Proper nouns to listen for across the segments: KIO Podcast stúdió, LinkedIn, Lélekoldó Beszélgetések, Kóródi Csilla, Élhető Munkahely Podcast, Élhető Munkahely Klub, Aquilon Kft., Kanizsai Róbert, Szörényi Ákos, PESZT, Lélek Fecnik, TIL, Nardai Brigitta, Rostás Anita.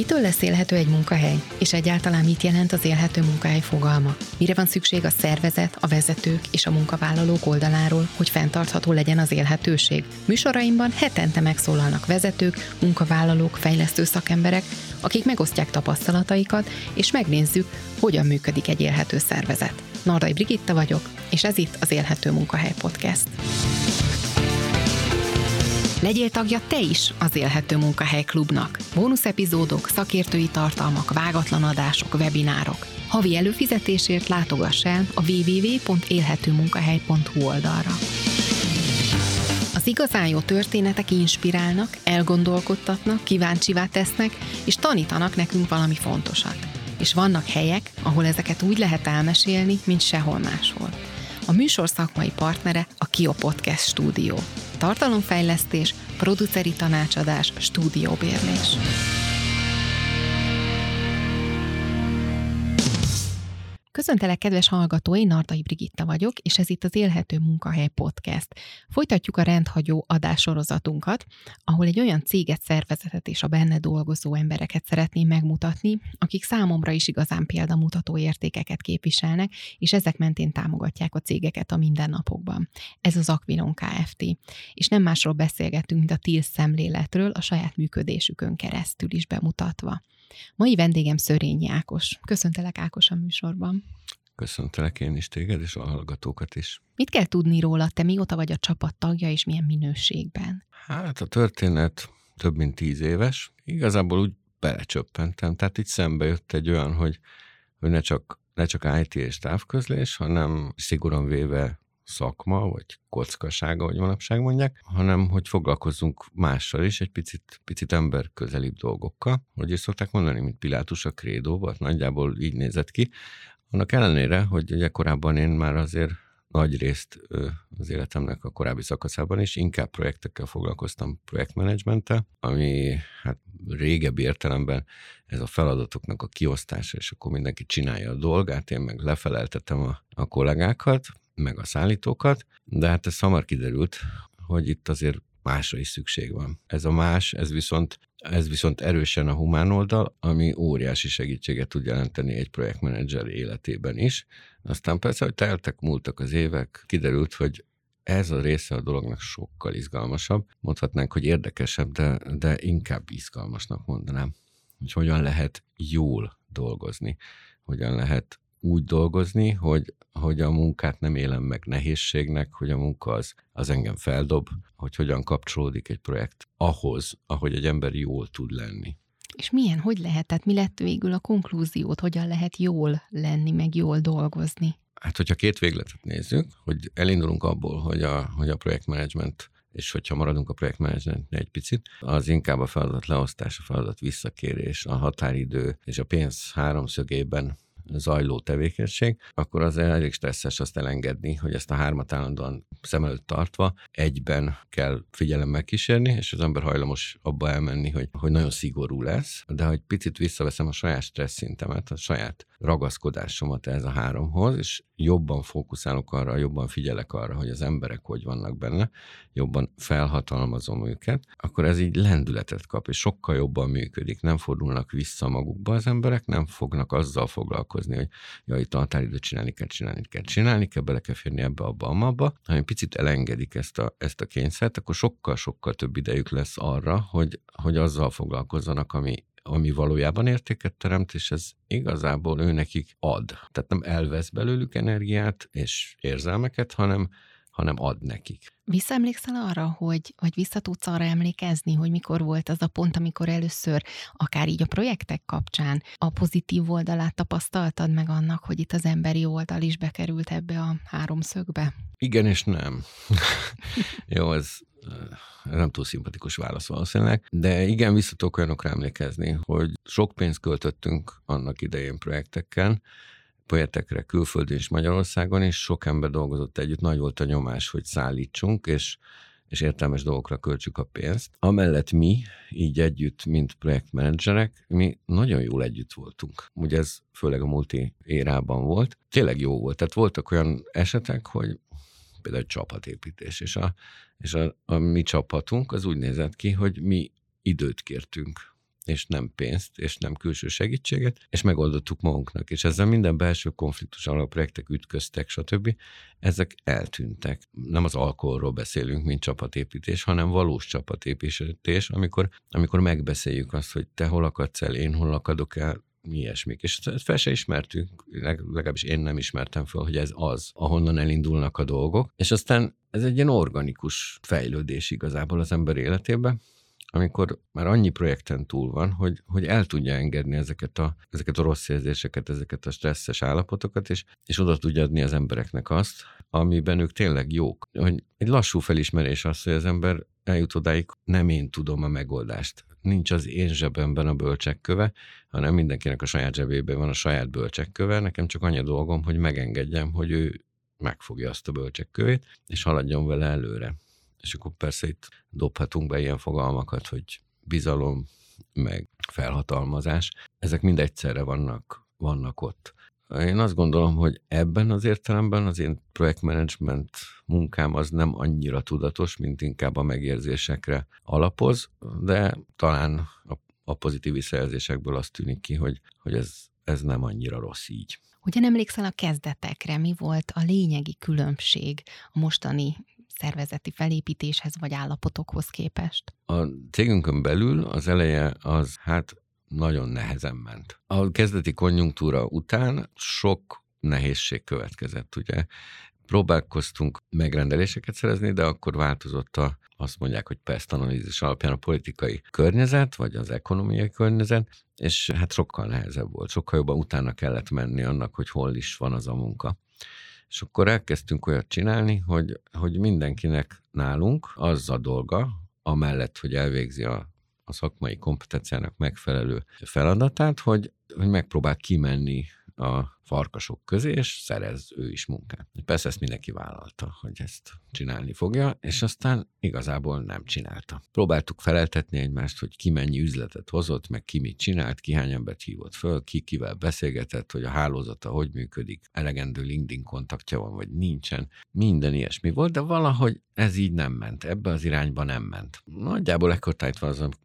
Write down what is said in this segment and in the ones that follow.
Mitől lesz élhető egy munkahely? És egyáltalán mit jelent az élhető munkahely fogalma? Mire van szükség a szervezet, a vezetők és a munkavállalók oldaláról, hogy fenntartható legyen az élhetőség? Műsoraimban hetente megszólalnak vezetők, munkavállalók, fejlesztő szakemberek, akik megosztják tapasztalataikat, és megnézzük, hogyan működik egy élhető szervezet. Nardai Brigitta vagyok, és ez itt az Élhető Munkahely Podcast. Legyél tagja te is az Élhető Munkahely Klubnak. Bónusz epizódok, szakértői tartalmak, vágatlan adások, webinárok. Havi előfizetésért látogass el a www.élhetőmunkahely.hu oldalra. Az igazán jó történetek inspirálnak, elgondolkodtatnak, kíváncsivá tesznek, és tanítanak nekünk valami fontosat. És vannak helyek, ahol ezeket úgy lehet elmesélni, mint sehol máshol. A műsor szakmai partnere a KIO Podcast stúdió. Tartalomfejlesztés, produceri tanácsadás, stúdióbérlés. Köszöntelek, kedves hallgatói, Nardai Brigitta vagyok, és ez itt az Élhető Munkahely Podcast. Folytatjuk a rendhagyó adássorozatunkat, ahol egy olyan céget, szervezetet és a benne dolgozó embereket szeretném megmutatni, akik számomra is igazán példamutató értékeket képviselnek, és ezek mentén támogatják a cégeket a mindennapokban. Ez az Aquilon Kft. És nem másról beszélgetünk, mint a TIL szemléletről, a saját működésükön keresztül is bemutatva. Mai vendégem Szörényi Ákos. Köszöntelek, Ákos, a műsorban. Köszöntelek én is téged, és a hallgatókat is. Mit kell tudni róla? Te mióta vagy a csapat tagja, és milyen minőségben? Hát a történet több mint 10 éves. Igazából úgy belecsöppentem. Tehát itt szembe jött egy olyan, hogy ne csak IT és távközlés, hanem szigorúan véve szakma, vagy kockasága, vagy manapság mondják, hanem hogy foglalkozzunk mással is, egy picit emberközelibb dolgokkal. Hogy is szokták mondani, mint Pilátus a krédóban, nagyjából így nézett ki. Annak ellenére, hogy ugye korábban én már azért nagy részt az életemnek a korábbi szakaszában is inkább projektekkel foglalkoztam, projektmenedzsmenttel, ami hát régebbi értelemben ez a feladatoknak a kiosztása, és akkor mindenki csinálja a dolgát, én meg lefeleltetem a kollégákat, meg a szállítókat, de hát ez hamar kiderült, hogy itt azért másra is szükség van. Ez a más, ez viszont erősen a humán oldal, ami óriási segítséget tud jelenteni egy projektmenedzser életében is. Aztán persze, hogy teltek, múltak az évek, kiderült, hogy ez a része a dolognak sokkal izgalmasabb. Mondhatnánk, hogy érdekesebb, de inkább izgalmasnak mondanám, hogy hogyan lehet jól dolgozni, hogyan lehet úgy dolgozni, hogy a munkát nem élem meg nehézségnek, hogy a munka az engem feldob, hogy hogyan kapcsolódik egy projekt ahhoz, ahogy egy ember jól tud lenni. És hogy lehet? Tehát mi lett végül a konklúziót? Hogyan lehet jól lenni, meg jól dolgozni? Hát, hogyha két végletet nézzük, hogy elindulunk abból, hogy a projektmenedzsment, és hogyha maradunk a projektmenedzsmentnél egy picit, az inkább a feladat leosztás, a feladat visszakérés, a határidő és a pénz háromszögében zajló tevékenység, akkor az elég stresszes azt elengedni, hogy ezt a hármat állandóan szem előtt tartva egyben kell figyelemmel kísérni, és az ember hajlamos abba elmenni, hogy nagyon szigorú lesz, de ha egy picit visszaveszem a saját stressz szintemet, a saját ragaszkodásomat ez a háromhoz, és jobban fókuszálok arra, jobban figyelek arra, hogy az emberek hogy vannak benne, jobban felhatalmazom őket, akkor ez így lendületet kap, és sokkal jobban működik, nem fordulnak vissza magukba az emberek, nem fognak azzal foglalkozni, hogy jaj, itt a határidőt csinálni kell, bele kell férni ebbe, abba, amabba. Ha egy picit elengedik ezt a kényszert, akkor sokkal-sokkal több idejük lesz arra, hogy azzal foglalkozzanak, ami valójában értéket teremt, és ez igazából ő nekik ad. Tehát nem elvesz belőlük energiát és érzelmeket, hanem ad nekik. Visszaemlékszel arra, hogy vissza tudsz arra emlékezni, hogy mikor volt az a pont, amikor először, akár így a projektek kapcsán, a pozitív oldalát tapasztaltad meg annak, hogy itt az emberi oldal is bekerült ebbe a háromszögbe? Igen és nem. Jó, ez nem túl szimpatikus válasz valószínűleg, de igen, vissza tudok olyanokra emlékezni, hogy sok pénzt költöttünk annak idején projektekre külföldön és Magyarországon, és sok ember dolgozott együtt, nagy volt a nyomás, hogy szállítsunk, és értelmes dolgokra költsük a pénzt. Amellett mi, így együtt, mint projektmenedzserek, mi nagyon jól együtt voltunk. Ugye ez főleg a multi érában volt. Tényleg jó volt. Tehát voltak olyan esetek, hogy például csapatépítés, és a mi csapatunk az úgy nézett ki, hogy mi időt kértünk. és nem pénzt, és nem külső segítséget, és megoldottuk magunknak. És ezzel minden belső konfliktus, ahol a projektek ütköztek, stb. Ezek eltűntek. Nem az alkoholról beszélünk, mint csapatépítés, hanem valós csapatépítés, amikor megbeszéljük azt, hogy te hol akadsz el, én hol akadok el, ilyesmik. És fel se ismertünk, legalábbis én nem ismertem fel, hogy ez az, ahonnan elindulnak a dolgok. És aztán ez egy ilyen organikus fejlődés igazából az ember életében, amikor már annyi projekten túl van, hogy el tudja engedni ezeket a rossz érzéseket, ezeket a stresszes állapotokat, és oda tudja adni az embereknek azt, amiben ők tényleg jók. Hogy egy lassú felismerés az, hogy az ember eljut odáig, nem én tudom a megoldást. Nincs az én zsebemben a bölcsekköve, hanem mindenkinek a saját zsebében van a saját bölcsekköve. Nekem csak annyi a dolgom, hogy megengedjem, hogy ő megfogja azt a bölcsekkövét, és haladjon vele előre. És akkor persze itt dobhatunk be ilyen fogalmakat, hogy bizalom, meg felhatalmazás. Ezek mind egyszerre vannak ott. Én azt gondolom, hogy ebben az értelemben az én projektmenedzsment munkám az nem annyira tudatos, mint inkább a megérzésekre alapoz, de talán a pozitív visszajelzésekből azt tűnik ki, hogy ez nem annyira rossz így. Hogyan emlékszel a kezdetekre? Mi volt a lényegi különbség a mostani szervezeti felépítéshez vagy állapotokhoz képest? A cégünkön belül az eleje az nagyon nehezen ment. A kezdeti konjunktúra után sok nehézség következett, ugye. Próbálkoztunk megrendeléseket szerezni, de akkor változott azt mondják, hogy PESZT analízis alapján a politikai környezet, vagy az ekonomiai környezet, és sokkal nehezebb volt, sokkal jobban utána kellett menni annak, hogy hol is van az a munka. És akkor elkezdtünk olyat csinálni, hogy mindenkinek nálunk az a dolga, amellett, hogy elvégzi a szakmai kompetenciának megfelelő feladatát, hogy megpróbál kimenni a farkasok közé, és szerez ő is munkát. Persze ezt mindenki vállalta, hogy ezt csinálni fogja, és aztán igazából nem csinálta. Próbáltuk feleltetni egymást, hogy ki mennyi üzletet hozott, meg ki mit csinált, ki hány embert hívott föl, ki kivel beszélgetett, hogy a hálózata hogy működik, elegendő LinkedIn kontaktja van, vagy nincsen. Minden ilyesmi volt, de valahogy ez így nem ment, ebbe az irányba nem ment. Nagyjából ekkor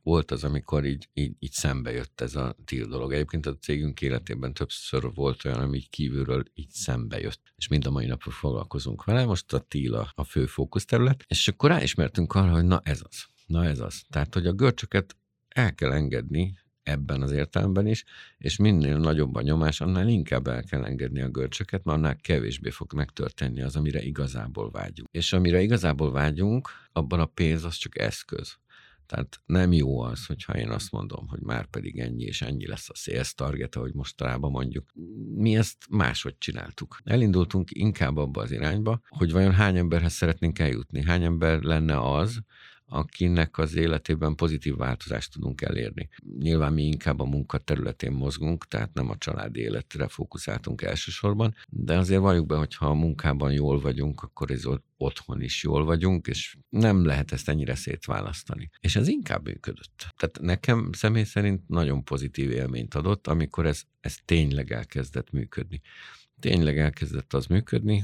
volt az, amikor így szembe jött ez a TIL dolog. Egyébként a cégünk életében többször volt olyan, így kívülről így szembe jött, és mind a mai napra foglalkozunk vele, most a TIL a fő fókuszterület, és akkor ráismertünk arra, hogy na ez az. Tehát, hogy a görcsöket el kell engedni ebben az értelemben is, és minél nagyobb a nyomás, annál inkább el kell engedni a görcsöket, mert annál kevésbé fog megtörténni az, amire igazából vágyunk. És amire igazából vágyunk, abban a pénz az csak eszköz. Tehát nem jó az, hogyha én azt mondom, hogy már pedig ennyi és ennyi lesz a sales target, ahogy mostanában mondjuk. Mi ezt máshogy csináltuk. Elindultunk inkább abba az irányba, hogy vajon hány emberhez szeretnénk eljutni, hány ember lenne az, akinek az életében pozitív változást tudunk elérni. Nyilván mi inkább a munka területén mozgunk, tehát nem a családi életre fókuszáltunk elsősorban, de azért valljuk be, hogyha a munkában jól vagyunk, akkor ez otthon is jól vagyunk, és nem lehet ezt ennyire szétválasztani. És ez inkább működött. Tehát nekem személy szerint nagyon pozitív élményt adott, amikor ez tényleg elkezdett működni. Tényleg elkezdett az működni,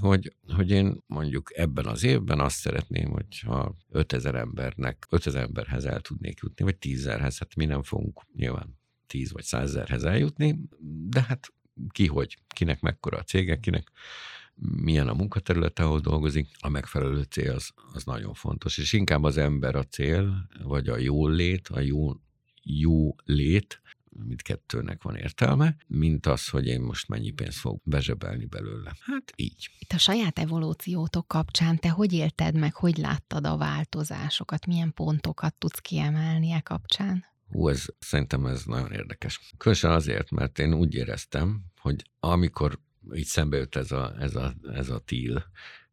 hogy én mondjuk ebben az évben azt szeretném, hogyha 5000 emberhez el tudnék jutni, vagy 10.000-hez, hát mi nem fogunk nyilván 10 vagy 100.000-hez eljutni, de hát kinek mekkora a cége, kinek milyen a munkaterülete, ahol dolgozik, a megfelelő cél az nagyon fontos, és inkább az ember a cél, vagy a jólét, a jó lét, mindkettőnek van értelme, mint az, hogy én most mennyi pénzt fogok bezsebelni belőle. Hát így. Itt a saját evolúciótok kapcsán te hogy élted meg, hogy láttad a változásokat, milyen pontokat tudsz kiemelni a kapcsán? Szerintem ez nagyon érdekes. Különösen azért, mert én úgy éreztem, hogy amikor így szembe jött ez a TIL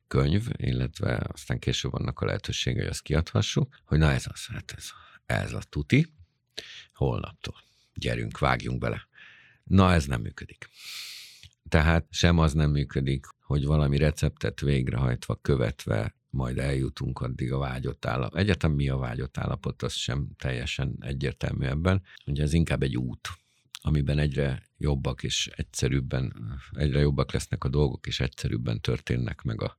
könyv, illetve aztán később annak a lehetősége, hogy azt kiadhassuk, hogy na ez a tuti holnaptól. Gyerünk, vágjunk bele. Na, ez nem működik. Tehát sem az nem működik, hogy valami receptet végrehajtva, követve, majd eljutunk addig a vágyott állapot. Egyetem mi a vágyott állapot, az sem teljesen egyértelmű ebben. Ugye ez inkább egy út, amiben egyre jobbak és egyszerűbben, egyre jobbak lesznek a dolgok, és egyszerűbben történnek meg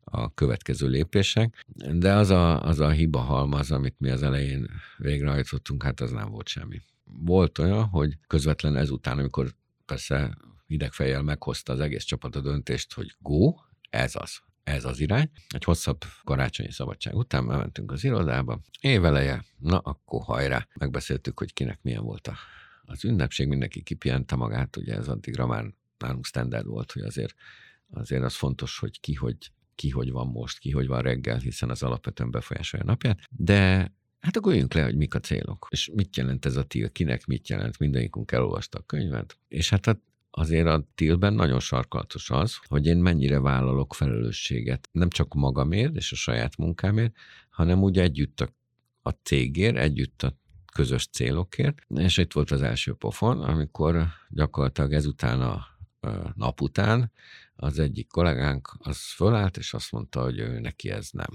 a következő lépések, de az a hiba halmaz, amit mi az elején végrehajtottunk, az nem volt semmi. volt olyan, hogy közvetlen ezután, amikor persze hidegfejjel meghozta az egész csapat a döntést, hogy go, ez az irány. Egy hosszabb karácsonyi szabadság után elmentünk az irodába. Éveleje, na akkor hajrá. Megbeszéltük, hogy kinek milyen volt az ünnepség, mindenki kipihente magát, ugye ez addigra már nálunk standard volt, hogy azért az fontos, hogy ki hogy van most, ki hogy van reggel, hiszen az alapvetően befolyásolja a napját, de hát akkor jöjjünk le, hogy mik a célok. És mit jelent ez a TIL, kinek mit jelent, mindenikünk elolvasta a könyvet, és hát azért a TIL-ben nagyon sarkalatos az, hogy én mennyire vállalok felelősséget, nem csak magamért és a saját munkámért, hanem úgy együtt a cégért, együtt a közös célokért, és itt volt az első pofon, amikor gyakorlatilag ezután a nap után az egyik kollégánk az fölállt, és azt mondta, hogy ő neki ez nem.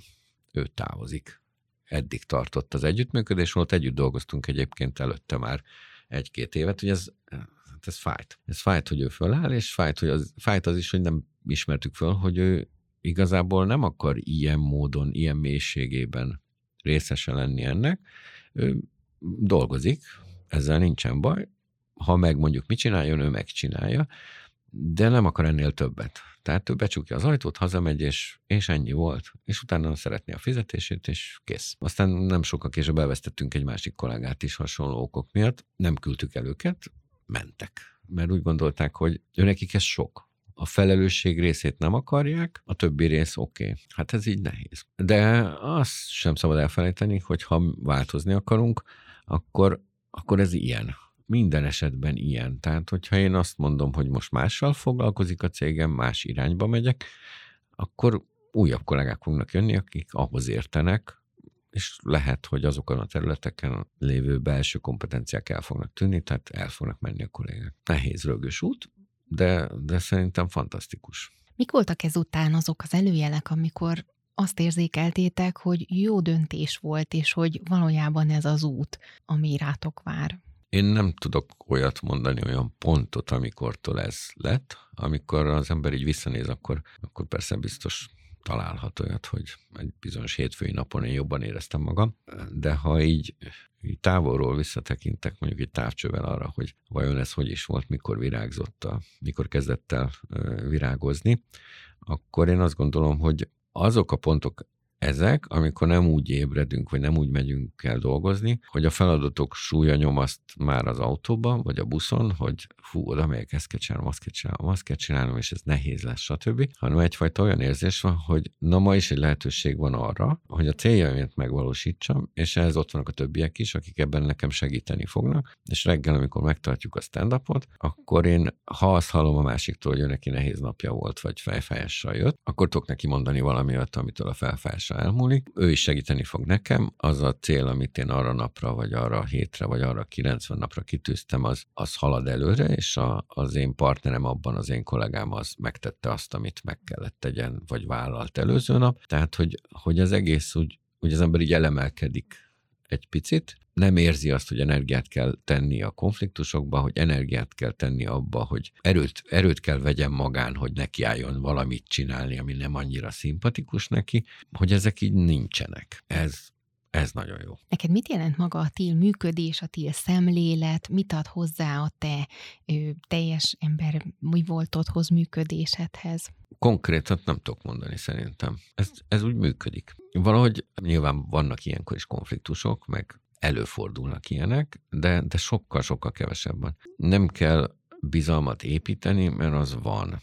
Ő távozik. Eddig tartott az együttműködés, volt együtt dolgoztunk egyébként előtte már egy-két évet, hogy ez fájt. Ez fájt, hogy ő föláll, és fájt az is, hogy nem ismertük föl, hogy ő igazából nem akar ilyen módon, ilyen mélységében részese lenni ennek. Ő dolgozik, ezzel nincsen baj. Ha meg mondjuk mit csináljon, ő megcsinálja, de nem akar ennél többet. Tehát ő becsukja az ajtót, hazamegy, és ennyi volt. És utána szeretné a fizetését, és kész. Aztán nem sokkal később elvesztettünk egy másik kollégát is hasonló okok miatt. Nem küldtük el őket, mentek. Mert úgy gondolták, hogy nekik ez sok. A felelősség részét nem akarják, a többi rész oké. Hát ez így nehéz. De azt sem szabad elfelejteni, hogy ha változni akarunk, akkor ez ilyen. Minden esetben ilyen. Tehát, hogyha én azt mondom, hogy most mással foglalkozik a cégem, más irányba megyek, akkor újabb kollégák fognak jönni, akik ahhoz értenek, és lehet, hogy azokon a területeken lévő belső kompetenciák el fognak tűnni, tehát el fognak menni a kollégák. Nehéz, rögös út, de szerintem fantasztikus. Mik voltak ezután azok az előjelek, amikor azt érzékeltétek, hogy jó döntés volt, és hogy valójában ez az út, ami rátok vár? Én nem tudok olyat mondani, olyan pontot, amikortól ez lett. Amikor az ember így visszanéz, akkor persze biztos találhat olyat, hogy egy bizonyos hétfői napon én jobban éreztem magam, de ha így távolról visszatekintek mondjuk egy távcsővel arra, hogy vajon ez hogy is volt, mikor virágzott, mikor kezdett el virágozni, akkor én azt gondolom, hogy azok a pontok, ezek, amikor nem úgy ébredünk, vagy nem úgy megyünk el dolgozni, hogy a feladatok súlya nyomaszt már az autóban, vagy a buszon, hogy oda megyek, ezt kell csinálnom, és ez nehéz lesz, stb. Hanem egyfajta olyan érzés van, hogy na ma is egy lehetőség van arra, hogy a céljaimat megvalósítsam, és ehhez ott vannak a többiek is, akik ebben nekem segíteni fognak, és reggel, amikor megtartjuk a stand-upot, akkor én, ha azt hallom a másiktól, hogy ő neki nehéz napja volt, vagy fejfájással jött, akkor tudok neki mondani valamiatt, amitől a fejfájás elmúlik. Ő is segíteni fog nekem, az a cél, amit én arra napra, vagy arra a hétre, vagy arra 90 napra kitűztem, az halad előre, és az én partnerem abban, az én kollégám az megtette azt, amit meg kellett tegyen, vagy vállalt előző nap. Tehát, hogy az egész úgy az ember így elemelkedik egy picit, nem érzi azt, hogy energiát kell tenni a konfliktusokba, hogy energiát kell tenni abba, hogy erőt kell vegyen magán, hogy nekiálljon valamit csinálni, ami nem annyira szimpatikus neki, hogy ezek így nincsenek. Ez nagyon jó. Neked mit jelent maga a TIL működés, a TIL szemlélet, mit ad hozzá a te teljes ember mi voltodhoz, működésedhez? Konkrétat nem tudok mondani szerintem. Ez úgy működik. Valahogy nyilván vannak ilyenkor is konfliktusok, meg előfordulnak ilyenek, de sokkal-sokkal kevesebben. Nem kell bizalmat építeni, mert az van.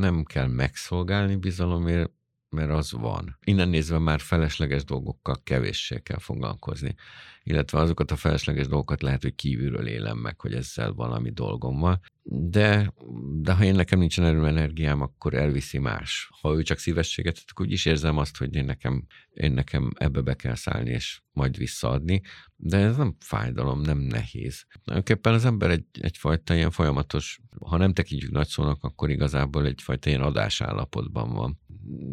Nem kell megszolgálni bizalomért, mert az van. Innen nézve már felesleges dolgokkal kevéssé kell foglalkozni. Illetve azokat a felesleges dolgokat lehet, hogy kívülről élem meg, hogy ezzel valami dolgom van. De ha én nekem nincsen erőenergiám, akkor elviszi más. Ha ő csak szívességet, akkor úgy is érzem azt, hogy én nekem ebbe be kell szállni, és majd visszaadni. De ez nem fájdalom, nem nehéz. Nagyoképpen az ember egyfajta ilyen folyamatos, ha nem tekintjük nagyszónak, akkor igazából egyfajta ilyen adásállapotban van.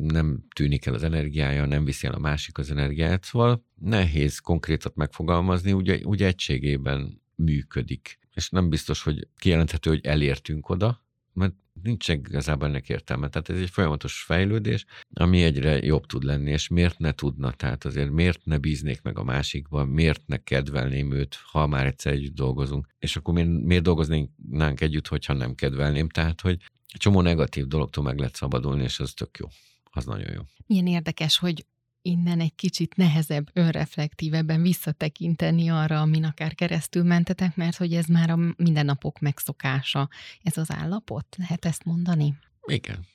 Nem tűnik el az energiája, nem viszi el a másik az energiáját, szóval nehéz konkrétat megfogalmazni, úgy egységében működik. És nem biztos, hogy kijelenthető, hogy elértünk oda, mert nincs igazából ennek értelme. Tehát ez egy folyamatos fejlődés, ami egyre jobb tud lenni, és miért ne tudna? Tehát azért miért ne bíznék meg a másikba, miért ne kedvelném őt, ha már egyszer együtt dolgozunk, és akkor miért dolgoznánk együtt, hogyha nem kedvelném? Tehát, hogy egy csomó negatív dologtól meg lehet szabadulni, és az tök jó. Az nagyon jó. Milyen érdekes, hogy innen egy kicsit nehezebb, önreflektívebben visszatekinteni arra, amin akár keresztül mentetek, mert hogy ez már a mindennapok megszokása. Ez az állapot? Lehet ezt mondani? Igen.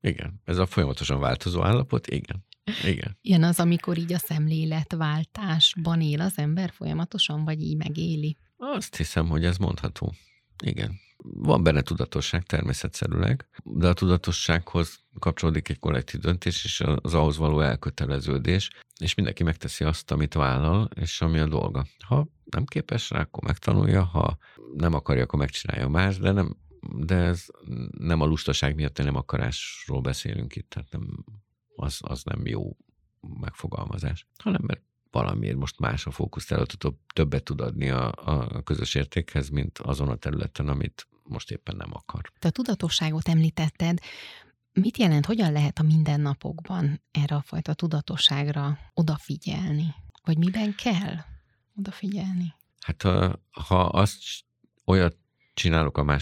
Igen. Ez a folyamatosan változó állapot? Igen. Igen. Ilyen az, amikor így a szemléletváltásban él az ember folyamatosan, vagy így megéli? Azt hiszem, hogy ez mondható. Igen. Van benne tudatosság természetszerűleg, de a tudatossághoz kapcsolódik egy kollektív döntés, és az ahhoz való elköteleződés, és mindenki megteszi azt, amit vállal, és ami a dolga. Ha nem képes rá, akkor megtanulja, ha nem akarja, akkor megcsinálja más, de ez nem a lustaság miatt, nem akarásról beszélünk itt, tehát nem, az nem jó megfogalmazás, hanem mert valamiért most más a fókuszt előtt, többet tud adni a közös értékhez, mint azon a területen, amit most éppen nem akar. Te a tudatosságot említetted. Mit jelent, hogyan lehet a mindennapokban erre a fajta tudatosságra odafigyelni? Vagy miben kell odafigyelni? Hát ha azt olyat csinálok a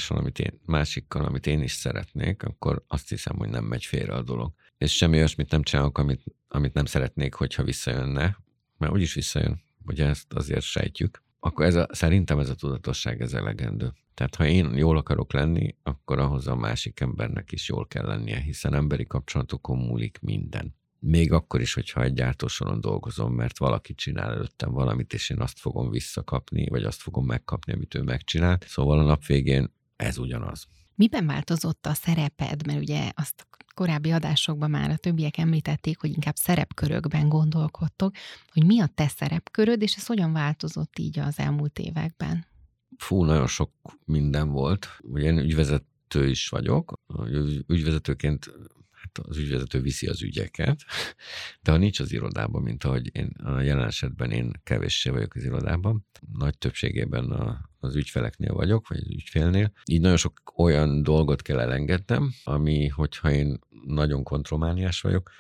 másikkal, amit én is szeretnék, akkor azt hiszem, hogy nem megy félre a dolog. És semmi olyasmit nem csinálok, amit nem szeretnék, hogyha visszajönne, mert úgyis visszajön, ugye ezt azért sejtjük, akkor szerintem ez a tudatosság ez elegendő. Tehát ha én jól akarok lenni, akkor ahhoz a másik embernek is jól kell lennie, hiszen emberi kapcsolatokon múlik minden. Még akkor is, hogyha egy gyártósoron dolgozom, mert valaki csinál előttem valamit, és én azt fogom visszakapni, vagy azt fogom megkapni, amit ő megcsinált. Szóval a nap végén ez ugyanaz. Miben változott a szereped? Mert ugye azt korábbi adásokban már a többiek említették, hogy inkább szerepkörökben gondolkodtok, hogy mi a te szerepköröd, és ez hogyan változott így az elmúlt években? Nagyon sok minden volt. Ugye én ügyvezető is vagyok. Ügyvezetőként az ügyvezető viszi az ügyeket, de ha nincs az irodában, mint ahogy én a jelen esetben én kevéssé vagyok az irodában, nagy többségében az ügyfeleknél vagyok, vagy az ügyfélnél, így nagyon sok olyan dolgot kell elengednem, ami, hogyha én nagyon kontrollmániás vagyok,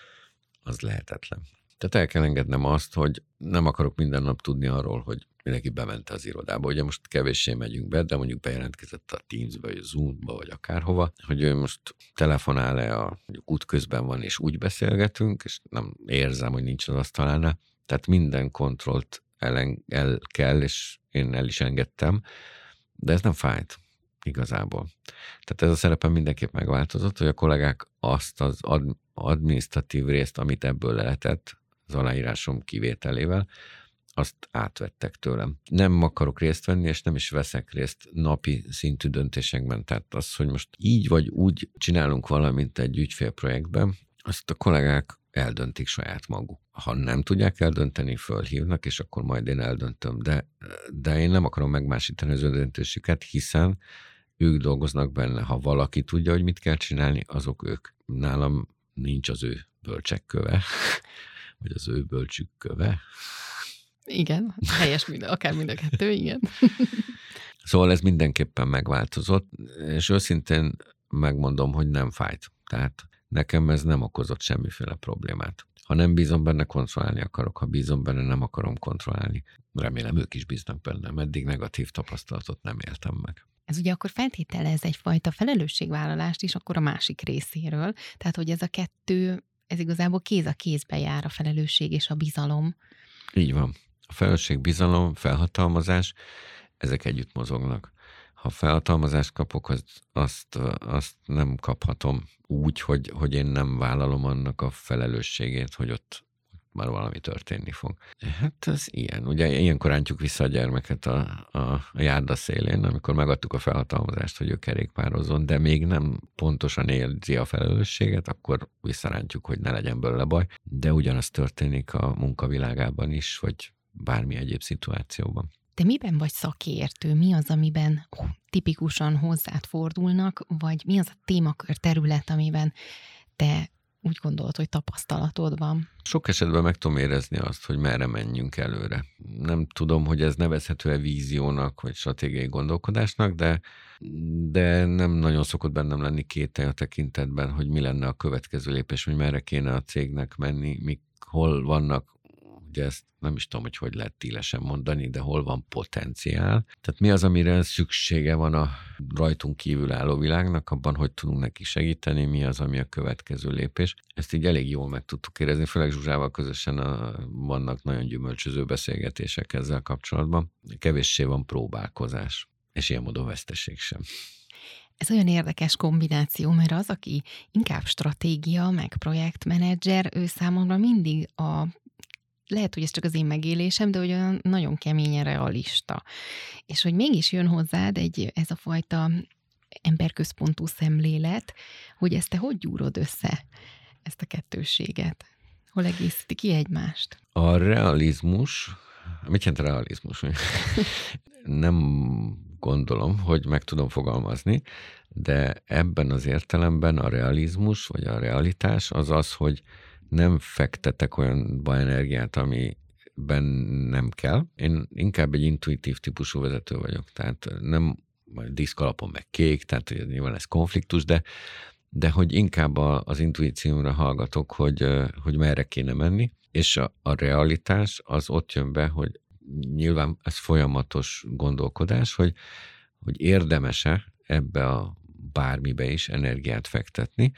az lehetetlen. Tehát el kell engednem azt, hogy nem akarok minden nap tudni arról, hogy mindenki bement az irodába. Ugye most kevéssé megyünk be, de mondjuk bejelentkezett a Teams-be, vagy a Zoom-ba, vagy akárhova, hogy ő most telefonál-e, mondjuk útközben van, és úgy beszélgetünk, és nem érzem, hogy nincs az asztalánál. Tehát minden kontrollt el kell, és én el is engedtem, de ez nem fájt igazából. Tehát ez a szerepem mindenképp megváltozott, hogy a kollégák azt az adminisztratív részt, amit ebből lehetett, az aláírásom kivételével, azt átvettek tőlem. Nem akarok részt venni, és nem is veszek részt napi szintű döntésekben. Tehát az, hogy most így vagy úgy csinálunk valamint egy ügyfélprojektben, azt a kollégák eldöntik saját maguk. Ha nem tudják eldönteni, fölhívnak, és akkor majd én eldöntöm. De én nem akarom megmásítani az ő döntésüket, hiszen ők dolgoznak benne. Ha valaki tudja, hogy mit kell csinálni, azok ők. Nálam nincs az ő bölcsekköve, vagy az ő bölcsükköve. Igen, helyes, akár mind a kettő, igen. Szóval ez mindenképpen megváltozott, és őszintén megmondom, hogy nem fájt. Tehát nekem ez nem okozott semmiféle problémát. Ha nem bízom benne, kontrollálni akarok. Ha bízom benne, nem akarom kontrollálni. Remélem, ők is bíznak bennem. Eddig negatív tapasztalatot nem éltem meg. Ez ugye akkor feltételez egyfajta felelősségvállalást is akkor a másik részéről. Tehát, hogy ez a kettő, ez igazából kéz a kézbe jár, a felelősség és a bizalom. Így van. A felelősség, bizalom, felhatalmazás, ezek együtt mozognak. Ha felhatalmazást kapok, azt nem kaphatom úgy, hogy én nem vállalom annak a felelősségét, hogy ott már valami történni fog. Hát ez ilyen. Ugye ilyenkor rántjuk vissza a gyermeket a járda szélén, amikor megadtuk a felhatalmazást, hogy ő kerékpározzon, de még nem pontosan érzi a felelősséget, akkor visszarántjuk, hogy ne legyen belőle baj. De ugyanaz történik a munkavilágában is, vagy bármi egyéb szituációban. Te miben vagy szakértő? Mi az, amiben tipikusan hozzád fordulnak, vagy mi az a témakör, terület, amiben te úgy gondolod, hogy tapasztalatod van? Sok esetben meg tudom érezni azt, hogy merre menjünk előre. Nem tudom, hogy ez nevezhető-e víziónak, vagy stratégiai gondolkodásnak, de nem nagyon szokott bennem lenni kételj a tekintetben, hogy mi lenne a következő lépés, hogy merre kéne a cégnek menni, hol vannak, ugye ezt nem is tudom, hogy lehet tílesen mondani, de hol van potenciál. Tehát mi az, amire szüksége van a rajtunk kívül álló világnak, abban, hogy tudunk neki segíteni, mi az, ami a következő lépés. Ezt így elég jól meg tudtuk érezni, főleg Zsuzsával közösen vannak nagyon gyümölcsöző beszélgetések ezzel kapcsolatban. Kevéssé van próbálkozás, és ilyen módon veszteség sem. Ez olyan érdekes kombináció, mert az, aki inkább stratégia, meg projektmenedzser, ő számomra mindig lehet, hogy ez csak az én megélésem, de olyan nagyon keményen realista. És hogy mégis jön hozzád ez a fajta emberközpontú szemlélet, hogy ezt te hogy gyúrod össze, ezt a kettőséget? Hol egészíti ki egymást? A realizmus, mit jelent realizmus? Nem gondolom, hogy meg tudom fogalmazni, de ebben az értelemben a realizmus, vagy a realitás az az, hogy nem fektetek olyan energiát, amiben nem kell. Én inkább egy intuitív típusú vezető vagyok, tehát nem diszkalapon meg kék, tehát nyilván ez konfliktus, de hogy inkább az intuíciómra hallgatok, hogy merre kéne menni, és a realitás az ott jön be, hogy nyilván ez folyamatos gondolkodás, hogy érdemes-e ebbe a bármibe is energiát fektetni,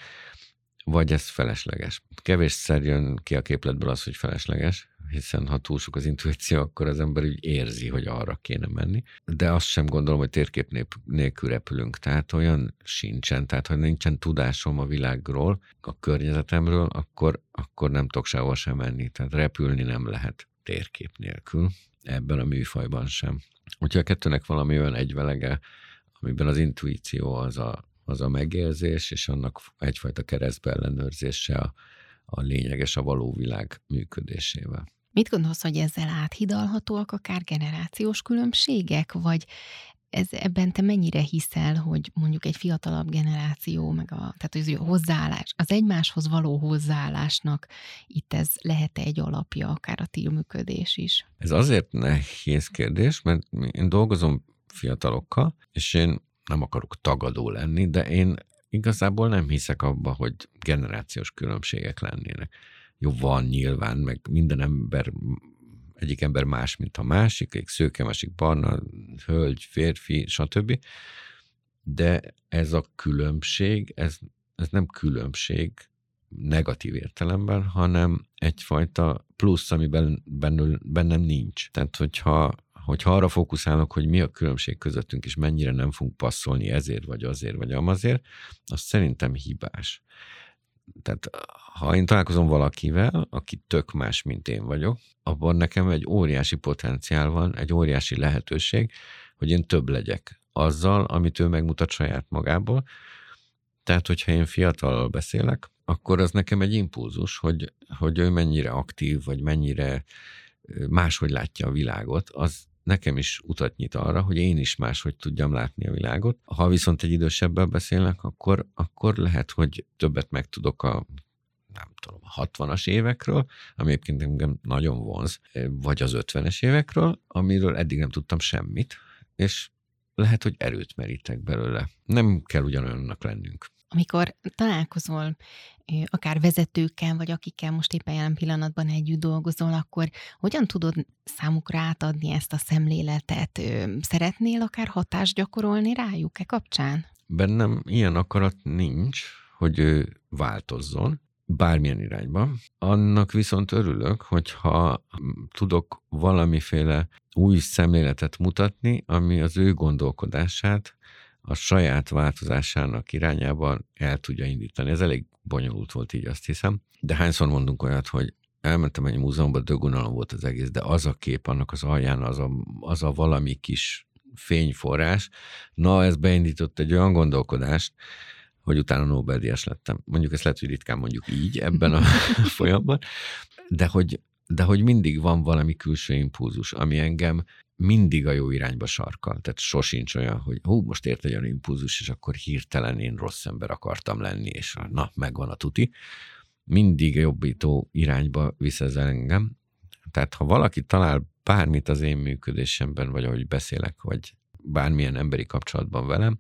vagy ez felesleges. Kevésszer jön ki a képletből az, hogy felesleges, hiszen ha túl sok az intuíció, akkor az ember úgy érzi, hogy arra kéne menni. De azt sem gondolom, hogy térkép nélkül repülünk. Tehát olyan sincsen. Tehát, ha nincsen tudásom a világról, a környezetemről, akkor nem tudok sehol sem menni. Tehát repülni nem lehet térkép nélkül, ebben a műfajban sem. Úgyhogy a kettőnek valami olyan egyvelege, amiben az intuíció az a megérzés, és annak egyfajta keresztbe ellenőrzése a lényeges, a való világ működésével. Mit gondolsz, hogy ezzel áthidalhatóak akár generációs különbségek, vagy ebben te mennyire hiszel, hogy mondjuk egy fiatalabb generáció, tehát az hozzáállás, az egymáshoz való hozzáállásnak itt ez lehet-e egy alapja, akár a TIL működés is? Ez azért nehéz kérdés, mert én dolgozom fiatalokkal, és én nem akarok tagadó lenni, de én igazából nem hiszek abba, hogy generációs különbségek lennének. Jó, van nyilván, meg minden ember, egyik ember más, mint a másik, egy szőke, másik barna, hölgy, férfi, stb. De ez a különbség, ez nem különbség negatív értelemben, hanem egyfajta plusz, ami bennem nincs. Tehát, hogyha arra fókuszálok, hogy mi a különbség közöttünk, és mennyire nem fogunk passzolni ezért, vagy azért, vagy amazért, az szerintem hibás. Tehát ha én találkozom valakivel, aki tök más, mint én vagyok, abban nekem egy óriási potenciál van, egy óriási lehetőség, hogy én több legyek azzal, amit ő megmutat saját magából. Tehát, hogyha én fiatallal beszélek, akkor az nekem egy impulzus, hogy ő mennyire aktív, vagy mennyire máshogy látja a világot, az nekem is utat nyit arra, hogy én is máshogy tudjam látni a világot. Ha viszont egy idősebbel beszélnek, akkor lehet, hogy többet megtudok a 60-as évekről, ami egyébként engem nagyon vonz, vagy az 50-es évekről, amiről eddig nem tudtam semmit, és lehet, hogy erőt merítek belőle. Nem kell ugyanolyannak lennünk. Amikor találkozol akár vezetőkkel, vagy akikkel most éppen jelen pillanatban együtt dolgozol, akkor hogyan tudod számukra átadni ezt a szemléletet? Szeretnél akár hatást gyakorolni rájuk kapcsán? Bennem ilyen akarat nincs, hogy ő változzon bármilyen irányba. Annak viszont örülök, hogyha tudok valamiféle új szemléletet mutatni, ami az ő gondolkodását a saját változásának irányában el tudja indítani. Ez elég bonyolult volt így, azt hiszem. De hányszor mondunk olyat, hogy elmentem egy múzeumban, dögunalom volt az egész, de az a kép annak az alján, az a valami kis fényforrás, na ez beindított egy olyan gondolkodást, hogy utána Nobel-díjas lettem. Mondjuk ezt lehet, hogy ritkán mondjuk így ebben a folyamban, de hogy mindig van valami külső impulzus, ami engem mindig a jó irányba sarkal. Tehát sosincs olyan, hogy most ért egy olyan impulzus, és akkor hirtelen én rossz ember akartam lenni, és megvan a tuti, mindig jobbító irányba visz ez el engem. Tehát ha valaki talál bármit az én működésemben, vagy ahogy beszélek, vagy bármilyen emberi kapcsolatban velem,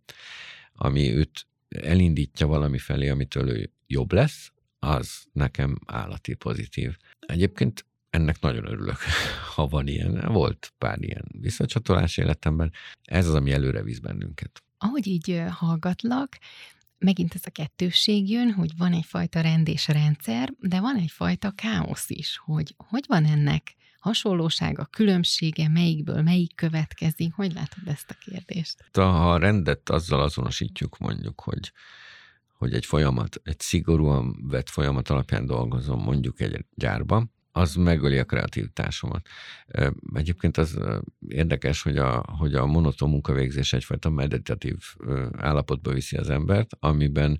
ami őt elindítja valami felé, amitől ő jobb lesz, az nekem állati pozitív. Egyébként ennek nagyon örülök, ha van ilyen. Volt pár ilyen visszacsatolás életemben. Ez az, ami előre visz bennünket. Ahogy így hallgatlak, megint ez a kettősség jön, hogy van egyfajta rend és rendszer, de van egyfajta káosz is, hogy van ennek hasonlósága, különbsége, melyikből melyik következik? Hogy látod ezt a kérdést? Ha a rendet azzal azonosítjuk, mondjuk, hogy egy folyamat, egy szigorúan vett folyamat alapján dolgozom mondjuk egy gyárban, az megöli a kreativitásomat. Egyébként az érdekes, hogy a monoton munkavégzés egyfajta meditatív állapotba viszi az embert, amiben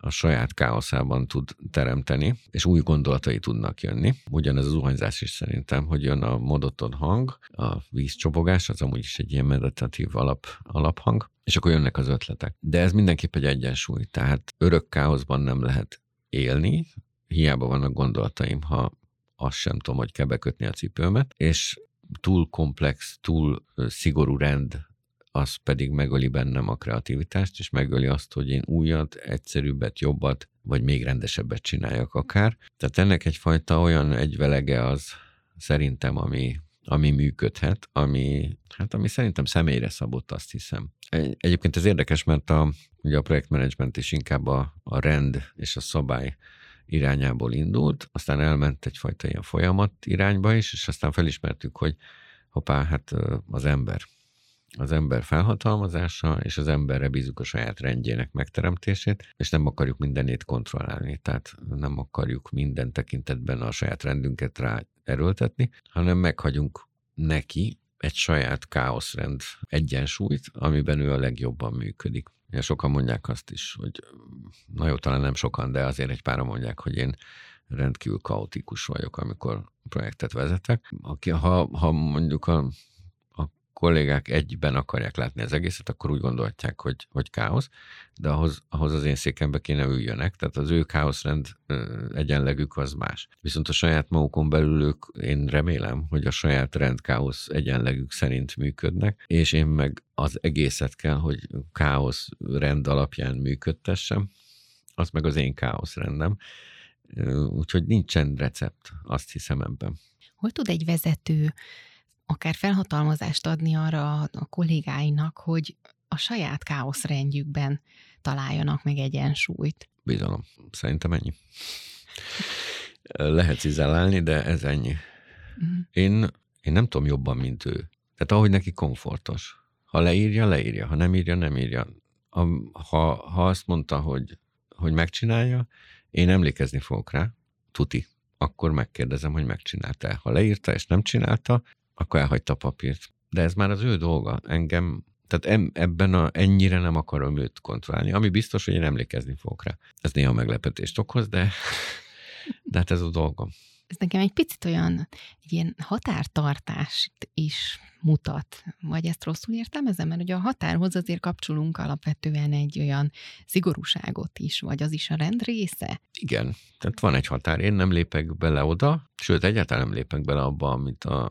a saját káoszában tud teremteni, és új gondolatai tudnak jönni. Ugyanez az zuhanyzás is szerintem, hogy jön a monoton hang, a vízcsobogás, az amúgy is egy ilyen meditatív alaphang, és akkor jönnek az ötletek. De ez mindenképp egy egyensúly, tehát örök káoszban nem lehet élni, hiába vannak gondolataim, ha azt sem tudom, hogy kell bekötni a cipőmet, és túl komplex, túl szigorú rend, az pedig megöli bennem a kreativitást, és megöli azt, hogy én újat, egyszerűbbet, jobbat, vagy még rendesebbet csináljak akár. Tehát ennek egyfajta olyan egyvelege az szerintem, ami működhet, ami szerintem személyre szabott, azt hiszem. Egyébként ez érdekes, mert ugye a projektmenedzsment is inkább a rend és a szabály irányából indult, aztán elment egyfajta ilyen folyamat irányba is, és aztán felismertük, hogy hoppá, hát az ember felhatalmazása, és az emberre bízunk a saját rendjének megteremtését, és nem akarjuk mindenét kontrollálni, tehát nem akarjuk minden tekintetben a saját rendünket rá erőltetni, hanem meghagyunk neki egy saját káoszrend egyensúlyt, amiben ő a legjobban működik. Ja, sokan mondják azt is, hogy na jó, talán nem sokan, de azért egy pára mondják, hogy én rendkívül kaotikus vagyok, amikor projektet vezetek. Ha mondjuk a kollégák egyben akarják látni az egészet, akkor úgy gondolhatják, hogy káosz, de ahhoz az én székembe kéne üljönek, tehát az ő káoszrend egyenlegük az más. Viszont a saját magukon belül én remélem, hogy a saját rendkáosz egyenlegük szerint működnek, és én meg az egészet kell, hogy káosz rend alapján működtessem, az meg az én káosz rendem. Úgyhogy nincsen recept, azt hiszem ebben. Hol tud egy vezető akár felhatalmazást adni arra a kollégáinak, hogy a saját káoszrendjükben találjanak meg egyensúlyt? Bizalom. Szerintem ennyi. Lehet izellálni, de ez ennyi. Mm. Én nem tudom jobban, mint ő. Tehát ahogy neki komfortos. Ha leírja, leírja. Ha nem írja, nem írja. Ha azt mondta, hogy megcsinálja, én emlékezni fogok rá, tuti. Akkor megkérdezem, hogy megcsinálta-e. Ha leírta és nem csinálta, akkor elhagyta a papírt. De ez már az ő dolga. Tehát ebben ennyire nem akarom őt kontrollálni. Ami biztos, hogy én emlékezni fogok rá. Ez néha meglepetést okoz, de hát ez a dolgom. Ez nekem egy picit olyan, egy ilyen határtartást is mutat. Vagy ezt rosszul értelmezem? Mert ugye a határhoz azért kapcsolunk alapvetően egy olyan szigorúságot is, vagy az is a rend része? Igen, tehát van egy határ. Én nem lépek bele oda, sőt, egyáltalán nem lépek bele abba,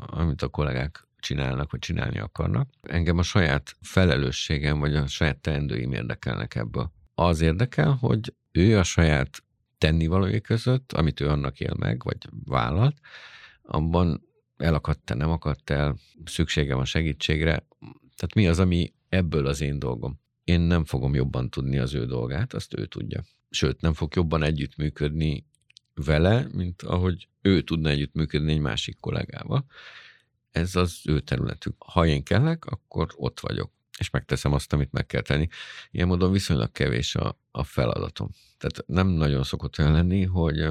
amit a kollégák csinálnak, vagy csinálni akarnak. Engem a saját felelősségem, vagy a saját teendőim érdekelnek ebből. Az érdekel, hogy ő a saját tennivalói között, amit ő annak él meg, vagy vállalt, abban elakadt-e, nem akadt el, szüksége van segítségre. Tehát mi az, ami ebből az én dolgom? Én nem fogom jobban tudni az ő dolgát, azt ő tudja. Sőt, nem fog jobban együttműködni vele, mint ahogy ő tudna együttműködni egy másik kollégával. Ez az ő területük. Ha én kellek, akkor ott vagyok, és megteszem azt, amit meg kell tenni. Ilyen módon viszonylag kevés a feladatom. Tehát nem nagyon szokott olyan lenni, hogy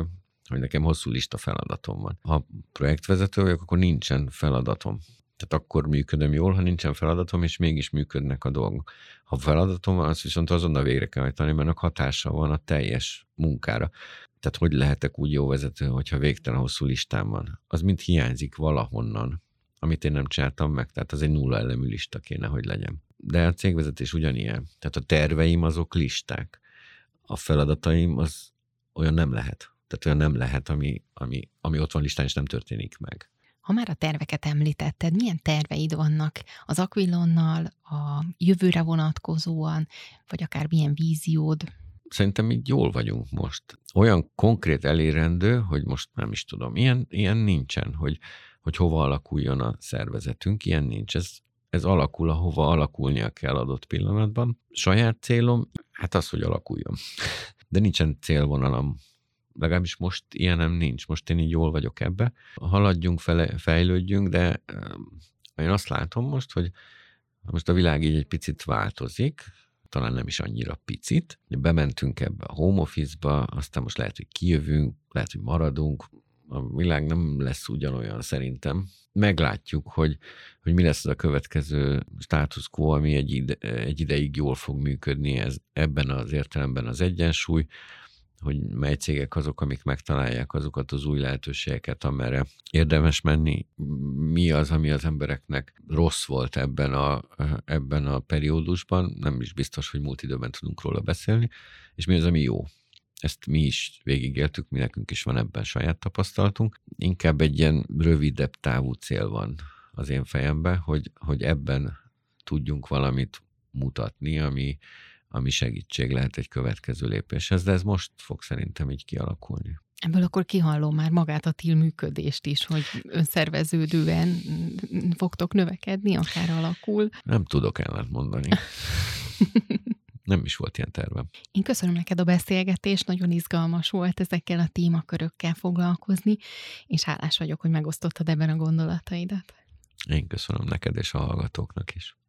nekem hosszú lista feladatom van. Ha projektvezető vagyok, akkor nincsen feladatom. Tehát akkor működöm jól, ha nincsen feladatom, és mégis működnek a dolgok. Ha feladatom van, azt viszont azonnal végre kell hajtani, mert hatása van a teljes munkára. Tehát hogy lehetek úgy jó vezető, hogyha végtelen hosszú listám van? Az mind hiányzik valahonnan, amit én nem csináltam meg, tehát az egy nulla elemű lista kéne, hogy legyen. De a cégvezetés ugyanilyen. Tehát a terveim azok listák. A feladataim az olyan nem lehet. Tehát olyan nem lehet, ami ott van listán, és nem történik meg. Ha már a terveket említetted, milyen terveid vannak az Aquilonnal, a jövőre vonatkozóan, vagy akár milyen víziód? Szerintem így jól vagyunk most. Olyan konkrét elérendő, hogy most nem is tudom, ilyen nincsen, hogy hova alakuljon a szervezetünk, ilyen nincs. Ez alakul, ahova alakulnia kell adott pillanatban. Saját célom, hát az, hogy alakuljon. De nincsen célvonalam. Legalábbis most ilyenem nincs. Most én így jól vagyok ebbe. Haladjunk, fejlődjünk, de én azt látom most, hogy most a világ így egy picit változik, talán nem is annyira picit. Bementünk ebbe a home office-ba, aztán most lehet, hogy kijövünk, lehet, hogy maradunk. A világ nem lesz ugyanolyan szerintem. Meglátjuk, hogy mi lesz az a következő status quo, ami egy ideig jól fog működni ebben az értelemben az egyensúly, hogy mely cégek azok, amik megtalálják azokat az új lehetőségeket, amerre érdemes menni, mi az, ami az embereknek rossz volt ebben a periódusban, nem is biztos, hogy múlt időben tudunk róla beszélni, és mi az, ami jó. Ezt mi is végigéltük, mi nekünk is van ebben saját tapasztalatunk. Inkább egy ilyen rövidebb távú cél van az én fejemben, hogy ebben tudjunk valamit mutatni, ami segítség lehet egy következő lépéshez, de ez most fog szerintem így kialakulni. Ebből akkor kihallom már magát a TIL működést is, hogy önszerveződően fogtok növekedni, akár alakul. Nem tudok ellent mondani. Nem is volt ilyen tervem. Én köszönöm neked a beszélgetést, nagyon izgalmas volt ezekkel a témakörökkel foglalkozni, és hálás vagyok, hogy megosztottad ebben a gondolataidat. Én köszönöm neked és a hallgatóknak is.